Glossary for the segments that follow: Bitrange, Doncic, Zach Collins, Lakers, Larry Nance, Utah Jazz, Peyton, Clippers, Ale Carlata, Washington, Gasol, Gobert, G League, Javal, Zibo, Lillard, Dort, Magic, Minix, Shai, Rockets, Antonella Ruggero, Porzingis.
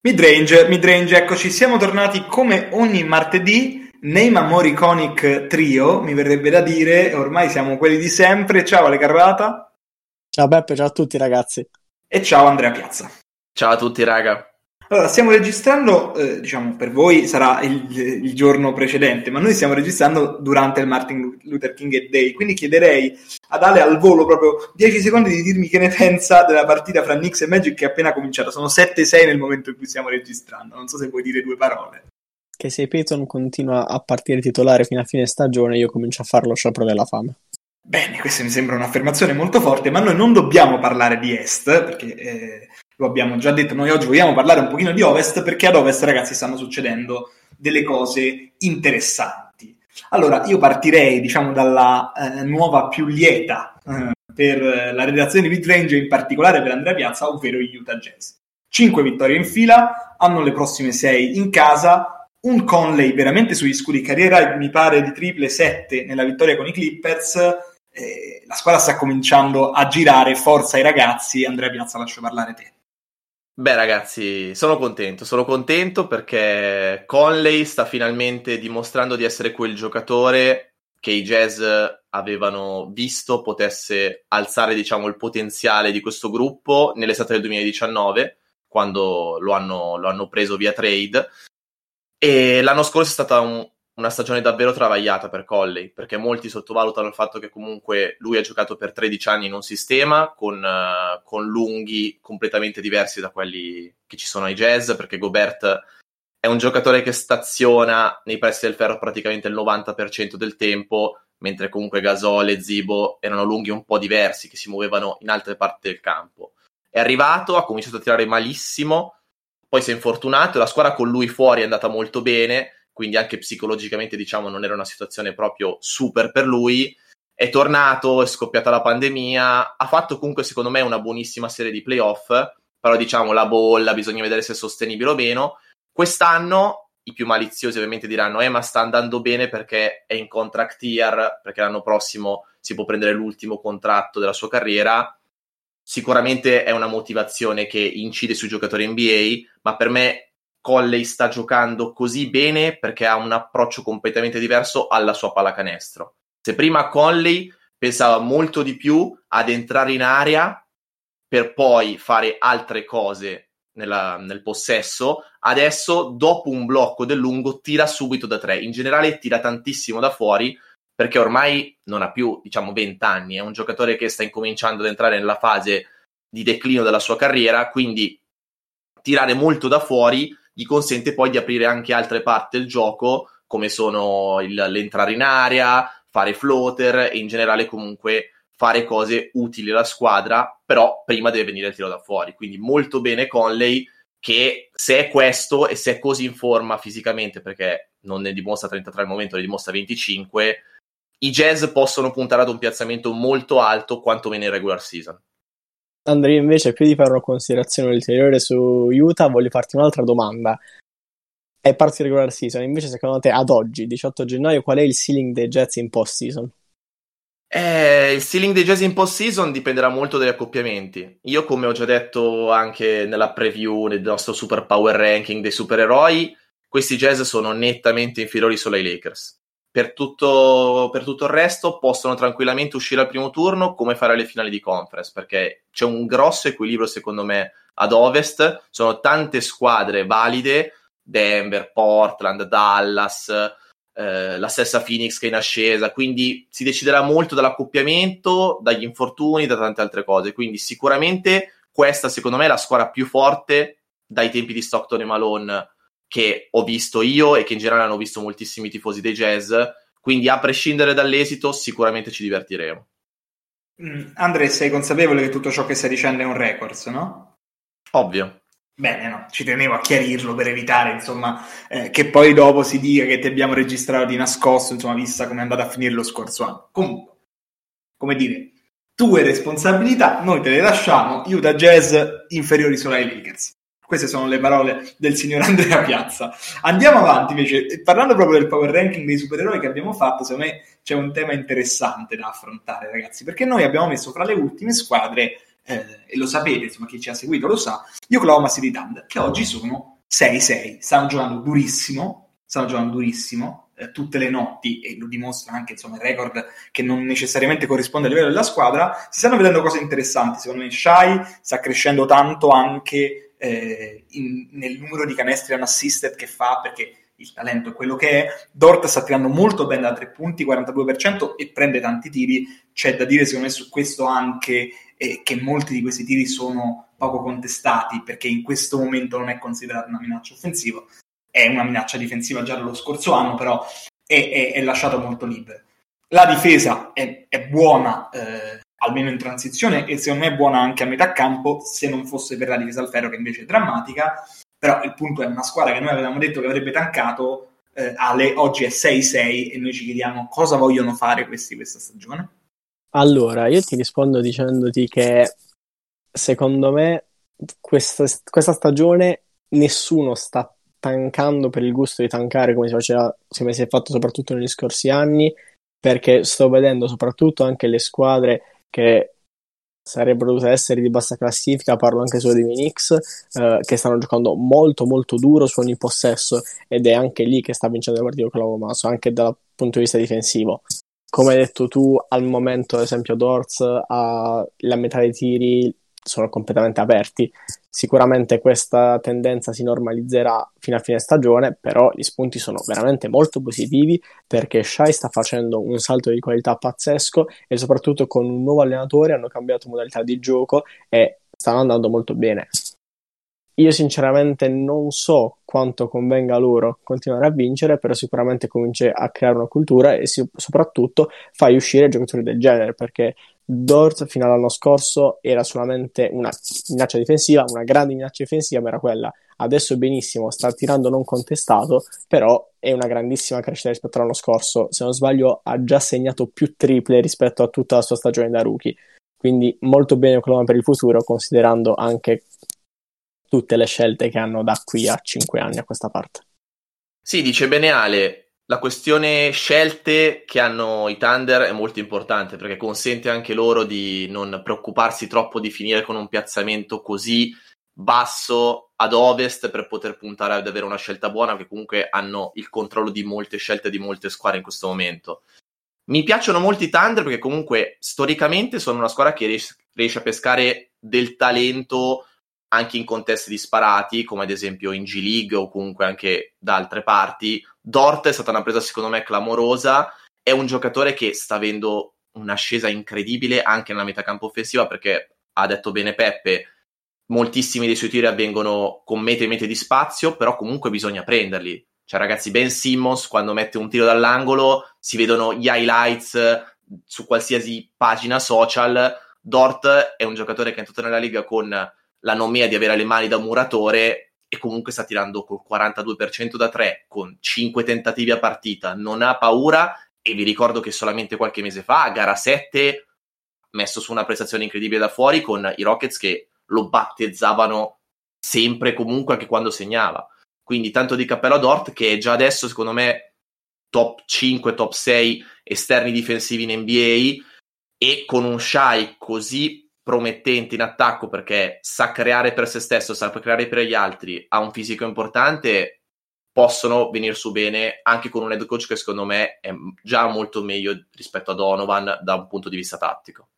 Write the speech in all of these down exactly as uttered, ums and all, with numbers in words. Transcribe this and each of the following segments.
Midrange, Midrange, eccoci, siamo tornati come ogni martedì nei Mamori Conic Trio, mi verrebbe da dire, ormai siamo quelli di sempre. Ciao Ale Carlata. Ciao Beppe, ciao a tutti ragazzi. E ciao Andrea Piazza. Ciao a tutti raga. Allora, stiamo registrando, eh, diciamo per voi sarà il, il giorno precedente, ma noi stiamo registrando durante il Martin Luther King Day, quindi chiederei ad Ale al volo proprio dieci secondi di dirmi che ne pensa della partita fra Knicks e Magic che è appena cominciata. Sono sette sei nel momento in cui stiamo registrando, non so se vuoi dire due parole. Che se Peyton continua a partire titolare fino a fine stagione io comincio a farlo sciopero della fame. Bene, questa mi sembra un'affermazione molto forte, ma noi non dobbiamo parlare di Est, perché eh, lo abbiamo già detto, noi oggi vogliamo parlare un pochino di Ovest, perché ad Ovest, ragazzi, stanno succedendo delle cose interessanti. Allora, io partirei, diciamo, dalla eh, nuova più lieta eh, per eh, la redazione di Bitrange, in particolare per Andrea Piazza, ovvero gli Utah Jazz. Cinque vittorie in fila, hanno le prossime sei in casa. Un Conley veramente sugli scudi, carriera mi pare di triple sette nella vittoria con i Clippers. Eh, la squadra sta cominciando a girare, forza ai ragazzi. Andrea Piazza, lascio parlare te. Beh ragazzi, sono contento, sono contento perché Conley sta finalmente dimostrando di essere quel giocatore che i Jazz avevano visto potesse alzare, diciamo, il potenziale di questo gruppo nell'estate del duemiladiciannove, quando lo hanno, lo hanno preso via trade. E l'anno scorso è stata un, una stagione davvero travagliata per Conley, perché molti sottovalutano il fatto che comunque lui ha giocato per tredici anni in un sistema con, uh, con lunghi completamente diversi da quelli che ci sono ai Jazz, perché Gobert è un giocatore che staziona nei pressi del ferro praticamente il novanta per cento del tempo, mentre comunque Gasol e Zibo erano lunghi un po' diversi, che si muovevano in altre parti del campo. È arrivato, ha cominciato a tirare malissimo, poi si è infortunato, la squadra con lui fuori è andata molto bene, quindi anche psicologicamente, diciamo, non era una situazione proprio super per lui. È tornato, è scoppiata la pandemia, ha fatto comunque secondo me una buonissima serie di playoff, però diciamo la bolla, bisogna vedere se è sostenibile o meno. Quest'anno i più maliziosi ovviamente diranno eh ma sta andando bene perché è in contract year, perché l'anno prossimo si può prendere l'ultimo contratto della sua carriera. Sicuramente è una motivazione che incide sui giocatori N B A, ma per me Conley sta giocando così bene perché ha un approccio completamente diverso alla sua pallacanestro. Se prima Conley pensava molto di più ad entrare in area per poi fare altre cose nella, nel possesso, adesso dopo un blocco del lungo tira subito da tre. In generale tira tantissimo da fuori, perché ormai non ha più, diciamo, venti anni, è un giocatore che sta incominciando ad entrare nella fase di declino della sua carriera, quindi tirare molto da fuori gli consente poi di aprire anche altre parti del gioco, come sono il, l'entrare in area, fare floater e in generale comunque fare cose utili alla squadra, però prima deve venire il tiro da fuori. Quindi molto bene Conley, che se è questo e se è così in forma fisicamente, perché non ne dimostra trentatré al momento, ne dimostra venticinque, i Jazz possono puntare ad un piazzamento molto alto quantomeno in regular season. Andrea, invece, più di fare una considerazione ulteriore su Utah, voglio farti un'altra domanda. È parte regular season, invece secondo te ad oggi, diciotto gennaio, qual è il ceiling dei Jazz in post-season? Eh, il ceiling dei Jazz in post-season dipenderà molto dagli accoppiamenti. Io, come ho già detto anche nella preview del nostro super power ranking dei supereroi, questi Jazz sono nettamente inferiori solo ai Lakers. Per tutto, per tutto il resto possono tranquillamente uscire al primo turno come fare alle finali di conference, perché c'è un grosso equilibrio secondo me ad Ovest, sono tante squadre valide, Denver, Portland, Dallas, eh, la stessa Phoenix che è in ascesa, quindi si deciderà molto dall'accoppiamento, dagli infortuni, da tante altre cose, quindi sicuramente questa secondo me è la squadra più forte dai tempi di Stockton e Malone che ho visto io e che in generale hanno visto moltissimi tifosi dei Jazz, quindi a prescindere dall'esito sicuramente ci divertiremo. Andre, sei consapevole che tutto ciò che stai dicendo è un record, no? Ovvio. Bene, no, ci tenevo a chiarirlo per evitare, insomma, eh, che poi dopo si dica che ti abbiamo registrato di nascosto, insomma, vista come è andata a finire lo scorso anno. Comunque, come dire, tue responsabilità, noi te le lasciamo, Utah Jazz inferiori solo ai Lakers. Queste sono le parole del signor Andrea Piazza. Andiamo avanti invece, parlando proprio del power ranking dei supereroi che abbiamo fatto, secondo me c'è un tema interessante da affrontare, ragazzi, perché noi abbiamo messo fra le ultime squadre eh, e lo sapete, insomma, chi ci ha seguito lo sa, gli Oklahoma City Thunder, che oggi sono sei sei, stanno giocando durissimo, stanno giocando durissimo eh, tutte le notti, e lo dimostra anche, insomma, il record che non necessariamente corrisponde al livello della squadra. Si stanno vedendo cose interessanti, secondo me Shai sta crescendo tanto anche eh, in, nel numero di canestri unassisted che fa, perché il talento è quello che è. Dort sta tirando molto bene da tre punti, quarantadue percento, e prende tanti tiri. C'è da dire, secondo me, su questo anche eh, che molti di questi tiri sono poco contestati, perché in questo momento non è considerata una minaccia offensiva, è una minaccia difensiva già dallo scorso anno, però è, è, è lasciato molto libero. La difesa è, è buona, eh, almeno in transizione, e secondo me è buona anche a metà campo, se non fosse per la difesa al ferro, che invece è drammatica. Però il punto è, una squadra che noi avevamo detto che avrebbe tancato, eh, Ale, oggi è sei sei, e noi ci chiediamo cosa vogliono fare questi questa stagione. Allora, io ti rispondo dicendoti che secondo me questa, questa stagione nessuno sta tancando per il gusto di tancare come si faceva, come si è fatto soprattutto negli scorsi anni, perché sto vedendo soprattutto anche le squadre che sarebbero dovute essere di bassa classifica, parlo anche solo di Minix, eh, che stanno giocando molto molto duro su ogni possesso, ed è anche lì che sta vincendo il partito Clavomaso, anche dal punto di vista difensivo. Come hai detto tu, al momento ad esempio Dortz ha la metà dei tiri sono completamente aperti. Sicuramente questa tendenza si normalizzerà fino a fine stagione, però gli spunti sono veramente molto positivi, perché Shai sta facendo un salto di qualità pazzesco, e soprattutto con un nuovo allenatore hanno cambiato modalità di gioco e stanno andando molto bene. Io sinceramente non so quanto convenga loro continuare a vincere, però sicuramente comincia a creare una cultura e si, soprattutto fai uscire giocatori del genere, perché Dort fino all'anno scorso era solamente una minaccia difensiva, una grande minaccia difensiva, ma era quella. Adesso benissimo, sta tirando non contestato, però è una grandissima crescita rispetto all'anno scorso. Se non sbaglio ha già segnato più triple rispetto a tutta la sua stagione da rookie, quindi molto bene Oklahoma per il futuro, considerando anche tutte le scelte che hanno da qui a cinque anni a questa parte. Sì, dice bene Ale. La questione scelte che hanno i Thunder è molto importante, perché consente anche loro di non preoccuparsi troppo di finire con un piazzamento così basso ad ovest per poter puntare ad avere una scelta buona, perché comunque hanno il controllo di molte scelte di molte squadre in questo momento. Mi piacciono molto i Thunder perché comunque storicamente sono una squadra che ries- riesce a pescare del talento anche in contesti disparati, come ad esempio in G League o comunque anche da altre parti. Dort è stata una presa secondo me clamorosa, è un giocatore che sta avendo un'ascesa incredibile anche nella metà campo offensiva, perché ha detto bene Peppe, moltissimi dei suoi tiri avvengono con metri e metri di spazio, però comunque bisogna prenderli. Cioè ragazzi, Ben Simmons quando mette un tiro dall'angolo si vedono gli highlights su qualsiasi pagina social. Dort è un giocatore che è entrato nella Liga con l'anomia di avere le mani da muratore, e comunque sta tirando col quarantadue percento da tre, con cinque tentativi a partita, non ha paura. E vi ricordo che solamente qualche mese fa, a gara sette, messo su una prestazione incredibile da fuori con i Rockets, che lo battezzavano sempre comunque anche quando segnava. Quindi tanto di cappello a Dort, che è già adesso secondo me top cinque, top sei esterni difensivi in N B A, e con un Shai così promettente in attacco, perché sa creare per se stesso, sa creare per gli altri, ha un fisico importante, possono venir su bene anche con un head coach che secondo me è già molto meglio rispetto a Donovan da un punto di vista tattico.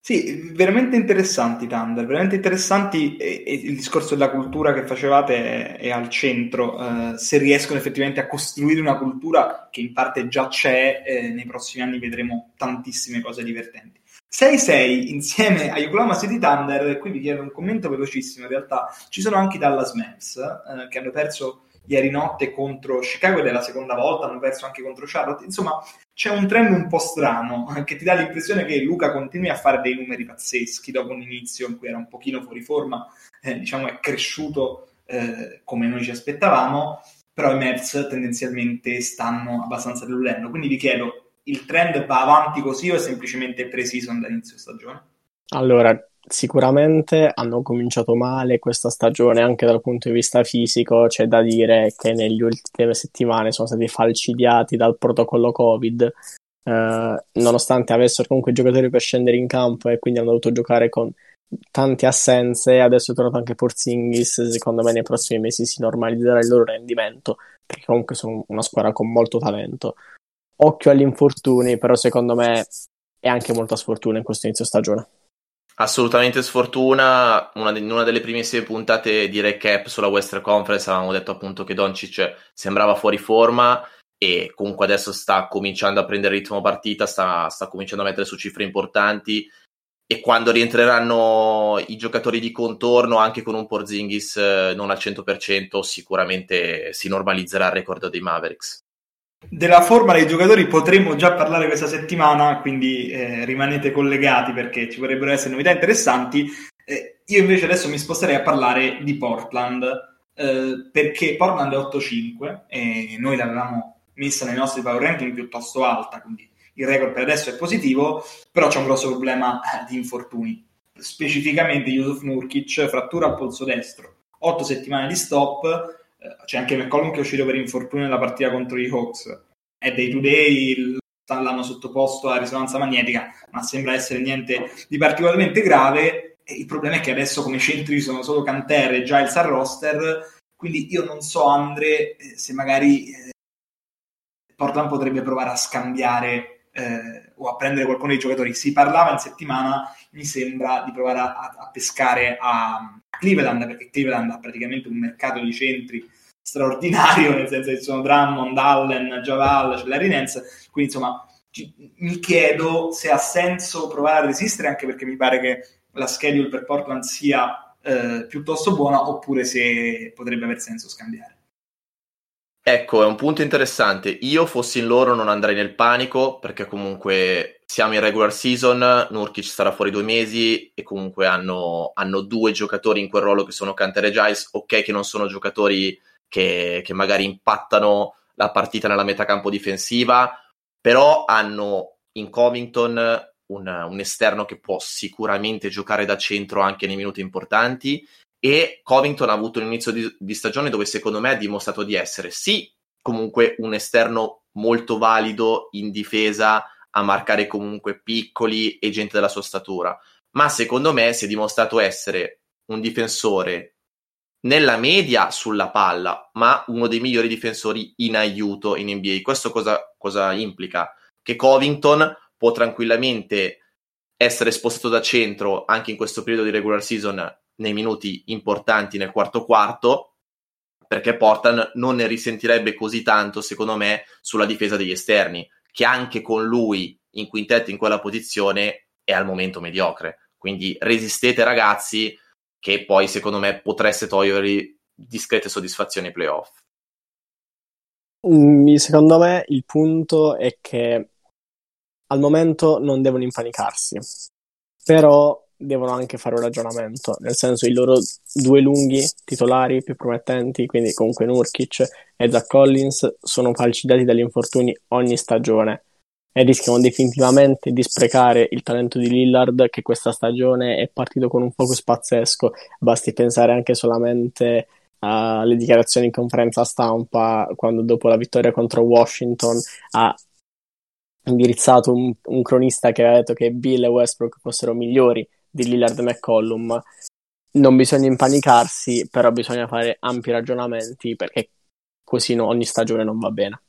Sì, veramente interessanti Thunder, veramente interessanti, e, e il discorso della cultura che facevate è, è al centro, eh, se riescono effettivamente a costruire una cultura che in parte già c'è, eh, nei prossimi anni vedremo tantissime cose divertenti. sei sei insieme a Oklahoma City Thunder. Qui vi chiedo un commento velocissimo, in realtà ci sono anche i Dallas Mavs, eh, che hanno perso ieri notte contro Chicago, ed è la seconda volta, hanno perso anche contro Charlotte. Insomma c'è un trend un po' strano, eh, che ti dà l'impressione che Luca continui a fare dei numeri pazzeschi dopo un inizio in cui era un pochino fuori forma, eh, diciamo è cresciuto eh, come noi ci aspettavamo, però i Mavs tendenzialmente stanno abbastanza deludendo. Quindi vi chiedo, il trend va avanti così o è semplicemente pre-season dall'inizio stagione? Allora, sicuramente hanno cominciato male questa stagione anche dal punto di vista fisico. C'è da dire che nelle ultime settimane sono stati falcidiati dal protocollo Covid, eh, nonostante avessero comunque giocatori per scendere in campo, e quindi hanno dovuto giocare con tante assenze, adesso è tornato anche Porzingis, secondo me nei prossimi mesi si normalizzerà il loro rendimento, perché comunque sono una squadra con molto talento. Occhio agli infortuni, però secondo me è anche molta sfortuna in questo inizio stagione. Assolutamente sfortuna. Una de- in una delle primissime puntate di recap sulla Western Conference avevamo detto appunto che Doncic sembrava fuori forma e comunque adesso sta cominciando a prendere ritmo partita, sta, sta cominciando a mettere su cifre importanti, e quando rientreranno i giocatori di contorno anche con un Porzingis non al cento per cento sicuramente si normalizzerà il record dei Mavericks. Della forma dei giocatori potremmo già parlare questa settimana, quindi eh, rimanete collegati perché ci potrebbero essere novità interessanti. Eh, io invece adesso mi sposterei a parlare di Portland, eh, perché Portland è otto cinque e noi l'avevamo messa nei nostri power ranking piuttosto alta, quindi il record per adesso è positivo, però c'è un grosso problema di infortuni. Specificamente Jusuf Nurkic, frattura al polso destro, otto settimane di stop. C'è anche McCollum che è uscito per infortunio nella partita contro gli Hawks, è day to day, l'hanno sottoposto a risonanza magnetica, ma sembra essere niente di particolarmente grave. E il problema è che adesso come centri sono solo Kanter e Giles al roster, quindi io non so, Andre, se magari eh, Portland potrebbe provare a scambiare eh, o a prendere qualcuno dei giocatori. Si parlava in settimana, mi sembra, di provare a, a pescare a Cleveland, perché Cleveland ha praticamente un mercato di centri straordinario, nel senso che ci sono Drummond, Allen, Javal, c'è Larry Nance, quindi insomma ci, mi chiedo se ha senso provare a resistere, anche perché mi pare che la schedule per Portland sia eh, piuttosto buona, oppure se potrebbe aver senso scambiare. Ecco, è un punto interessante. Io fossi in loro non andrei nel panico, perché comunque siamo in regular season, Nurkic sarà fuori due mesi e comunque hanno, hanno due giocatori in quel ruolo che sono Kanter e Giles. Ok che non sono giocatori che, che magari impattano la partita nella metà campo difensiva, però hanno in Covington un, un esterno che può sicuramente giocare da centro anche nei minuti importanti. E Covington ha avuto un inizio di, di stagione dove secondo me ha dimostrato di essere sì comunque un esterno molto valido in difesa a marcare comunque piccoli e gente della sua statura, ma secondo me si è dimostrato essere un difensore nella media sulla palla, ma uno dei migliori difensori in aiuto in N B A. Questo cosa, cosa implica? Che Covington può tranquillamente essere spostato da centro anche in questo periodo di regular season nei minuti importanti nel quarto quarto, perché Portland non ne risentirebbe così tanto secondo me sulla difesa degli esterni, che anche con lui in quintetto in quella posizione è al momento mediocre. Quindi resistete ragazzi, che poi secondo me potreste togliergli discrete soddisfazioni ai playoff. Mm, secondo me il punto è che al momento non devono impanicarsi, però devono anche fare un ragionamento, nel senso i loro due lunghi titolari più promettenti, quindi comunque Nurkic e Zach Collins, sono falcidiati dagli infortuni ogni stagione e rischiano definitivamente di sprecare il talento di Lillard, che questa stagione è partito con un focus pazzesco. Basti pensare anche solamente alle dichiarazioni in conferenza stampa quando dopo la vittoria contro Washington ha indirizzato un, un cronista che aveva detto che Bill e Westbrook fossero migliori di Lillard e McCollum. Non bisogna impanicarsi, però bisogna fare ampi ragionamenti, perché così no, ogni stagione non va bene.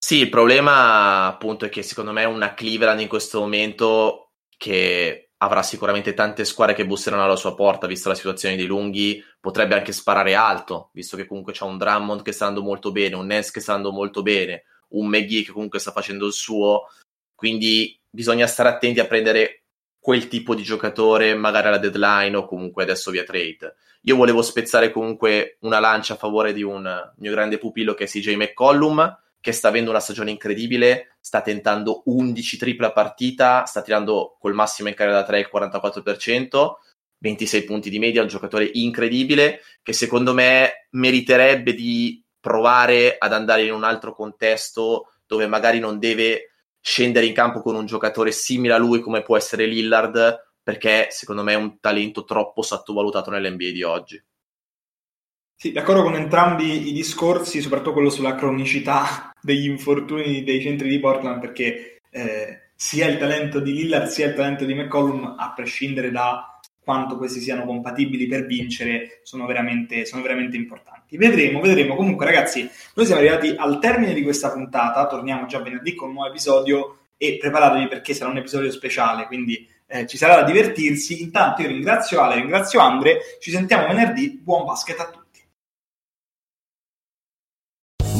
Sì, il problema appunto è che secondo me è una Cleveland in questo momento che avrà sicuramente tante squadre che busseranno alla sua porta, vista la situazione dei lunghi. Potrebbe anche sparare alto, visto che comunque c'è un Drummond che sta andando molto bene, un Nance che sta andando molto bene, un McGee che comunque sta facendo il suo, quindi bisogna stare attenti a prendere quel tipo di giocatore magari alla deadline o comunque adesso via trade. Io volevo spezzare comunque una lancia a favore di un mio grande pupillo che è C J McCollum, che sta avendo una stagione incredibile, sta tentando undici triple a partita, sta tirando col massimo in carriera da tre il quarantaquattro per cento, ventisei punti di media, un giocatore incredibile che secondo me meriterebbe di provare ad andare in un altro contesto dove magari non deve scendere in campo con un giocatore simile a lui come può essere Lillard, perché secondo me è un talento troppo sottovalutato nell'N B A di oggi. Sì, d'accordo con entrambi i discorsi, soprattutto quello sulla cronicità degli infortuni dei centri di Portland, perché eh, sia il talento di Lillard sia il talento di McCollum, a prescindere da quanto questi siano compatibili per vincere sono veramente, sono veramente importanti. Vedremo, vedremo. Comunque ragazzi, noi siamo arrivati al termine di questa puntata, torniamo già venerdì con un nuovo episodio e preparatevi perché sarà un episodio speciale, quindi eh, ci sarà da divertirsi. Intanto io ringrazio Ale, ringrazio Andre, ci sentiamo venerdì, buon basket a tutti.